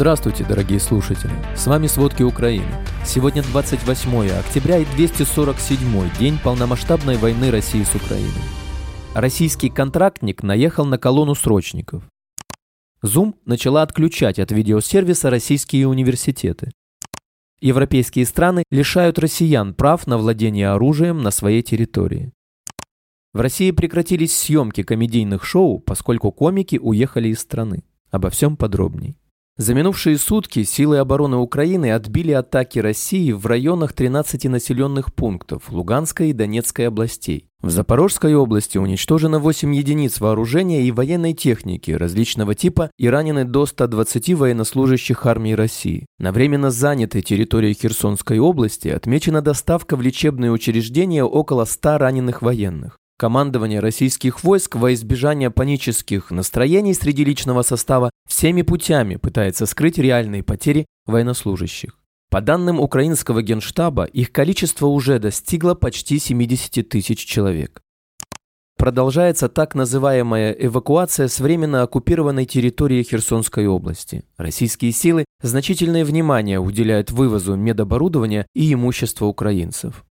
Здравствуйте, дорогие слушатели! С вами «Сводки Украины». Сегодня 28 октября и 247-й день полномасштабной войны России с Украиной. Российский контрактник наехал на колонну срочников. Zoom начала отключать от видеосервиса российские университеты. Европейские страны лишают россиян прав на владение оружием на своей территории. В России прекратились съемки комедийных шоу, поскольку комики уехали из страны. Обо всем подробней. За минувшие сутки силы обороны Украины отбили атаки России в районах 13 населенных пунктов Луганской и Донецкой областей. В Запорожской области уничтожено 8 единиц вооружения и военной техники различного типа и ранены до 120 военнослужащих армии России. На временно занятой территории Херсонской области отмечена доставка в лечебные учреждения около 100 раненых военных. Командование российских войск во избежание панических настроений среди личного состава всеми путями пытается скрыть реальные потери военнослужащих. По данным украинского генштаба, их количество уже достигло почти 70 тысяч человек. Продолжается так называемая эвакуация с временно оккупированной территории Херсонской области. Российские силы значительное внимание уделяют вывозу медоборудования и имущества украинцев.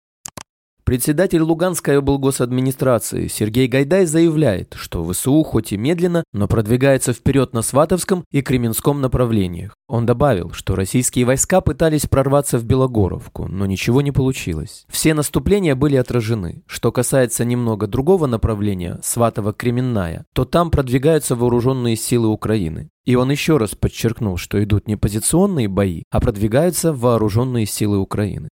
Председатель Луганской облгосадминистрации Сергей Гайдай заявляет, что ВСУ хоть и медленно, но продвигается вперед на Сватовском и Кременском направлениях. Он добавил, что российские войска пытались прорваться в Белогоровку, но ничего не получилось. Все наступления были отражены. Что касается немного другого направления, Сватово-Кременная, то там продвигаются вооруженные силы Украины. И он еще раз подчеркнул, что идут не позиционные бои, а продвигаются вооруженные силы Украины.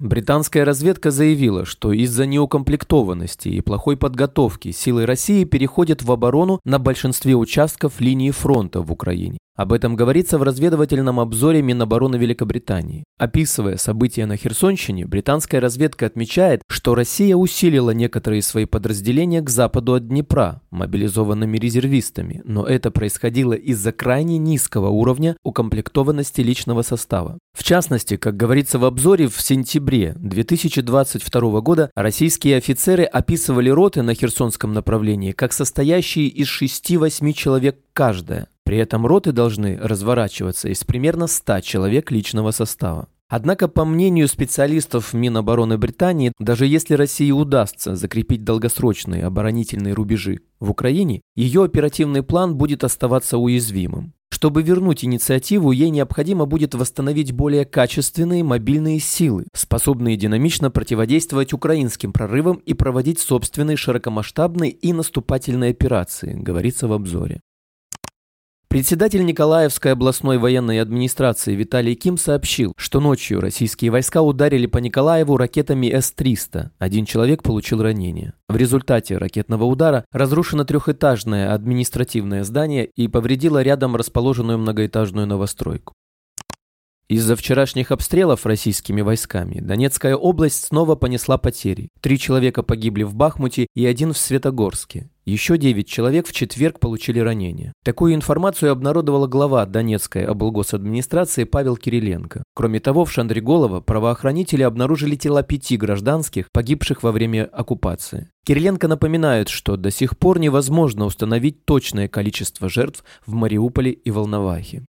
Британская разведка заявила, что из-за неукомплектованности и плохой подготовки силы России переходят в оборону на большинстве участков линии фронта в Украине. Об этом говорится в разведывательном обзоре Минобороны Великобритании. Описывая события на Херсонщине, британская разведка отмечает, что Россия усилила некоторые свои подразделения к западу от Днепра мобилизованными резервистами, но это происходило из-за крайне низкого уровня укомплектованности личного состава. В частности, как говорится в обзоре, в сентябре 2022 года российские офицеры описывали роты на Херсонском направлении как состоящие из 6-8 человек каждая. При этом роты должны разворачиваться из примерно 100 человек личного состава. Однако, по мнению специалистов Минобороны Британии, даже если России удастся закрепить долгосрочные оборонительные рубежи в Украине, ее оперативный план будет оставаться уязвимым. Чтобы вернуть инициативу, ей необходимо будет восстановить более качественные мобильные силы, способные динамично противодействовать украинским прорывам и проводить собственные широкомасштабные и наступательные операции, говорится в обзоре. Председатель Николаевской областной военной администрации Виталий Ким сообщил, что ночью российские войска ударили по Николаеву ракетами С-300. Один человек получил ранение. В результате ракетного удара разрушено трехэтажное административное здание и повредило рядом расположенную многоэтажную новостройку. Из-за вчерашних обстрелов российскими войсками Донецкая область снова понесла потери. 3 человека погибли в Бахмуте и 1 в Светогорске. Еще 9 человек в четверг получили ранения. Такую информацию обнародовала глава Донецкой облгосадминистрации Павел Кириленко. Кроме того, в Шандриголово правоохранители обнаружили тела 5 гражданских, погибших во время оккупации. Кириленко напоминает, что до сих пор невозможно установить точное количество жертв в Мариуполе и Волновахе.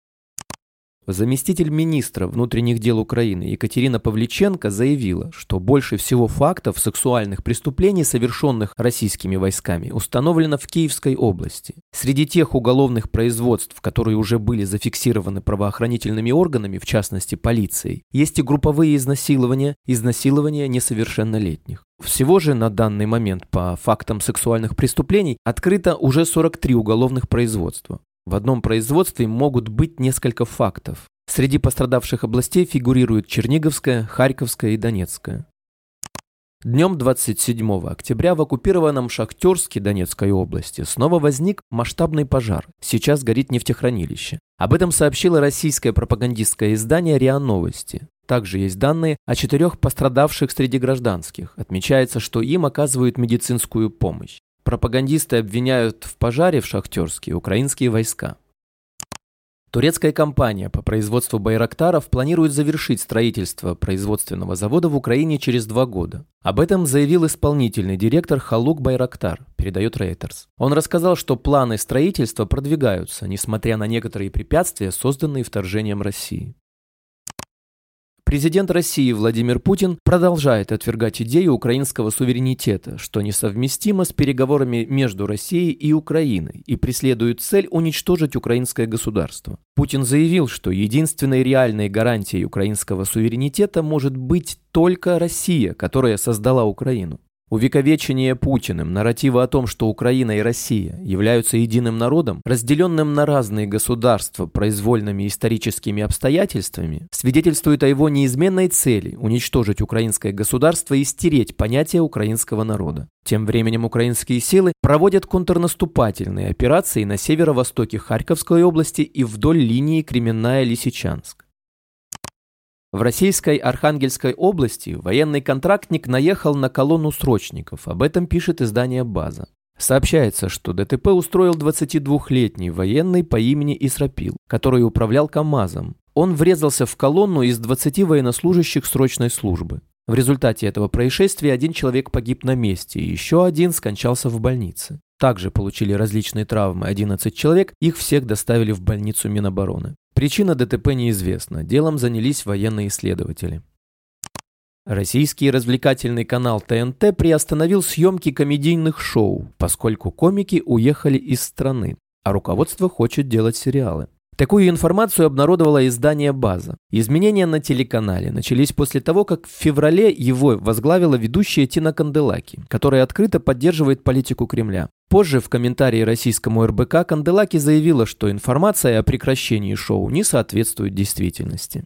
Заместитель министра внутренних дел Украины Екатерина Павличенко заявила, что больше всего фактов сексуальных преступлений, совершенных российскими войсками, установлено в Киевской области. Среди тех уголовных производств, которые уже были зафиксированы правоохранительными органами, в частности полицией, есть и групповые изнасилования, изнасилования несовершеннолетних. Всего же на данный момент по фактам сексуальных преступлений открыто уже 43 уголовных производства. В одном производстве могут быть несколько фактов. Среди пострадавших областей фигурируют Черниговская, Харьковская и Донецкая. Днем 27 октября в оккупированном Шахтерске Донецкой области снова возник масштабный пожар. Сейчас горит нефтехранилище. Об этом сообщило российское пропагандистское издание РИА Новости. Также есть данные о 4 пострадавших среди гражданских. Отмечается, что им оказывают медицинскую помощь. Пропагандисты обвиняют в пожаре в Шахтерске украинские войска. Турецкая компания по производству байрактаров планирует завершить строительство производственного завода в Украине через 2 года. Об этом заявил исполнительный директор Халук Байрактар, передает Reuters. Он рассказал, что планы строительства продвигаются, несмотря на некоторые препятствия, созданные вторжением России. Президент России Владимир Путин продолжает отвергать идею украинского суверенитета, что несовместимо с переговорами между Россией и Украиной и преследует цель уничтожить украинское государство. Путин заявил, что единственной реальной гарантией украинского суверенитета может быть только Россия, которая создала Украину. Увековечение Путиным нарратива о том, что Украина и Россия являются единым народом, разделенным на разные государства произвольными историческими обстоятельствами, свидетельствует о его неизменной цели уничтожить украинское государство и стереть понятие украинского народа. Тем временем украинские силы проводят контрнаступательные операции на северо-востоке Харьковской области и вдоль линии Кременная-Лисичанск. В российской Архангельской области военный контрактник наехал на колонну срочников. Об этом пишет издание «База». Сообщается, что ДТП устроил 22-летний военный по имени Исрапил, который управлял КАМАЗом. Он врезался в колонну из 20 военнослужащих срочной службы. В результате этого происшествия 1 человек погиб на месте, еще 1 скончался в больнице. Также получили различные травмы 11 человек, их всех доставили в больницу Минобороны. Причина ДТП неизвестна. Делом занялись военные следователи. Российский развлекательный канал ТНТ приостановил съемки комедийных шоу, поскольку комики уехали из страны, а руководство хочет делать сериалы. Такую информацию обнародовало издание «База». Изменения на телеканале начались после того, как в феврале его возглавила ведущая Тина Канделаки, которая открыто поддерживает политику Кремля. Позже в комментарии российскому РБК Канделаки заявила, что информация о прекращении шоу не соответствует действительности.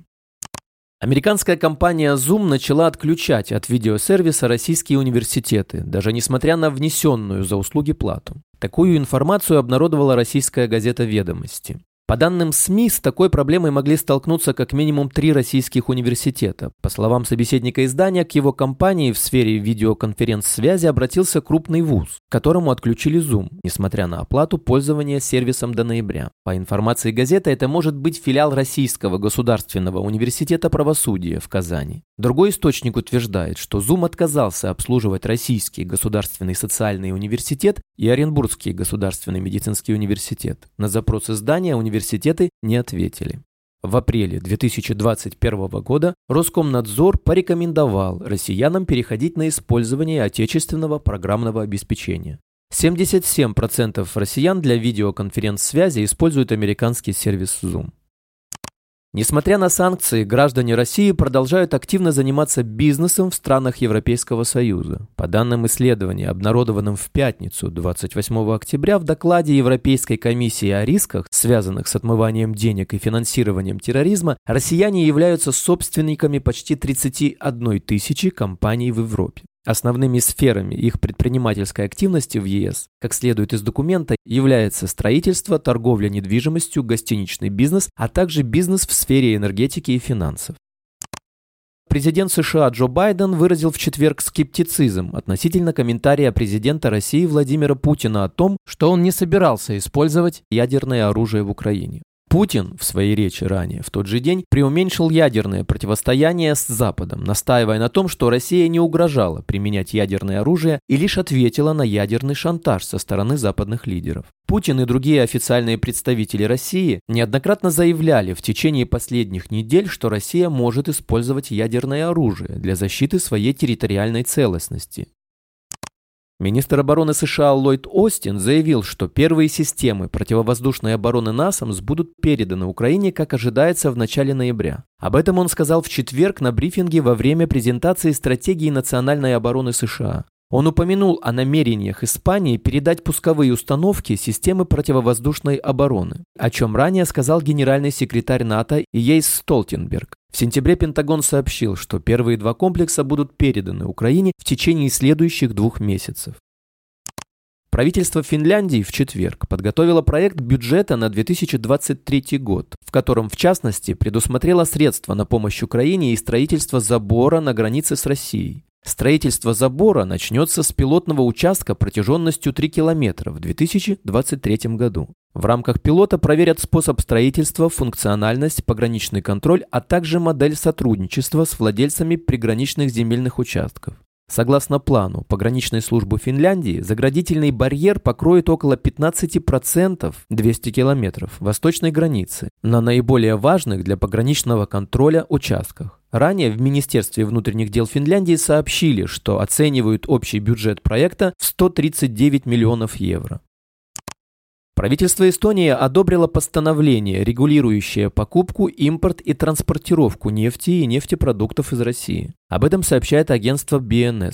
Американская компания Zoom начала отключать от видеосервиса российские университеты, даже несмотря на внесенную за услуги плату. Такую информацию обнародовала российская газета «Ведомости». По данным СМИ, с такой проблемой могли столкнуться как минимум 3 российских университета. По словам собеседника издания, к его компании в сфере видеоконференц-связи обратился крупный вуз, которому отключили Zoom, несмотря на оплату пользования сервисом до ноября. По информации газеты, это может быть филиал Российского государственного университета правосудия в Казани. Другой источник утверждает, что Zoom отказался обслуживать Российский государственный социальный университет и Оренбургский государственный медицинский университет. На запрос издания университеты не ответили. В апреле 2021 года Роскомнадзор порекомендовал россиянам переходить на использование отечественного программного обеспечения. 77% россиян для видеоконференц-связи используют американский сервис Zoom. Несмотря на санкции, граждане России продолжают активно заниматься бизнесом в странах Европейского Союза. По данным исследования, обнародованным в пятницу, 28 октября, в докладе Европейской комиссии о рисках, связанных с отмыванием денег и финансированием терроризма, россияне являются собственниками почти 31 000 компаний в Европе. Основными сферами их предпринимательской активности в ЕС, как следует из документа, является строительство, торговля недвижимостью, гостиничный бизнес, а также бизнес в сфере энергетики и финансов. Президент США Джо Байден выразил в четверг скептицизм относительно комментария президента России Владимира Путина о том, что он не собирался использовать ядерное оружие в Украине. Путин в своей речи ранее в тот же день преуменьшил ядерное противостояние с Западом, настаивая на том, что Россия не угрожала применять ядерное оружие и лишь ответила на ядерный шантаж со стороны западных лидеров. Путин и другие официальные представители России неоднократно заявляли в течение последних недель, что Россия может использовать ядерное оружие для защиты своей территориальной целостности. Министр обороны США Ллойд Остин заявил, что первые системы противовоздушной обороны НАСАМС будут переданы Украине, как ожидается, в начале ноября. Об этом он сказал в четверг на брифинге во время презентации стратегии национальной обороны США. Он упомянул о намерениях Испании передать пусковые установки системы противовоздушной обороны, о чем ранее сказал генеральный секретарь НАТО Йенс Столтенберг. В сентябре Пентагон сообщил, что первые 2 комплекса будут переданы Украине в течение следующих 2 месяцев. Правительство Финляндии в четверг подготовило проект бюджета на 2023 год, в котором, в частности, предусмотрело средства на помощь Украине и строительство забора на границе с Россией. Строительство забора начнется с пилотного участка протяженностью 3 километра в 2023 году. В рамках пилота проверят способ строительства, функциональность, пограничный контроль, а также модель сотрудничества с владельцами приграничных земельных участков. Согласно плану пограничной службы Финляндии, заградительный барьер покроет около 15% 200 км восточной границы на наиболее важных для пограничного контроля участках. Ранее в Министерстве внутренних дел Финляндии сообщили, что оценивают общий бюджет проекта в 139 миллионов евро. Правительство Эстонии одобрило постановление, регулирующее покупку, импорт и транспортировку нефти и нефтепродуктов из России. Об этом сообщает агентство BNS.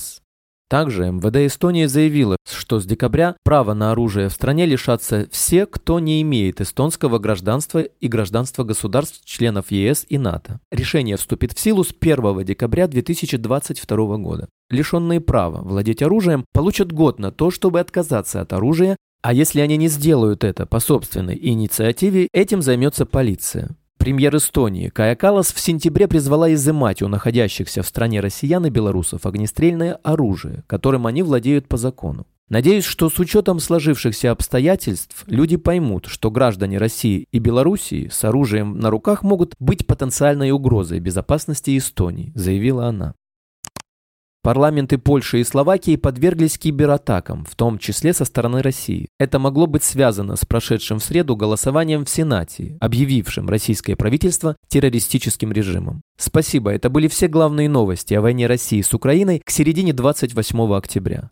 Также МВД Эстонии заявило, что с декабря права на оружие в стране лишатся все, кто не имеет эстонского гражданства и гражданства государств, членов ЕС и НАТО. Решение вступит в силу с 1 декабря 2022 года. Лишенные права владеть оружием получат год на то, чтобы отказаться от оружия. А если они не сделают это по собственной инициативе, этим займется полиция. Премьер Эстонии Кая Каллас в сентябре призвала изымать у находящихся в стране россиян и белорусов огнестрельное оружие, которым они владеют по закону. Надеюсь, что с учетом сложившихся обстоятельств люди поймут, что граждане России и Белоруссии с оружием на руках могут быть потенциальной угрозой безопасности Эстонии, заявила она. Парламенты Польши и Словакии подверглись кибератакам, в том числе со стороны России. Это могло быть связано с прошедшим в среду голосованием в Сенате, объявившим российское правительство террористическим режимом. Спасибо, это были все главные новости о войне России с Украиной к середине 28 октября.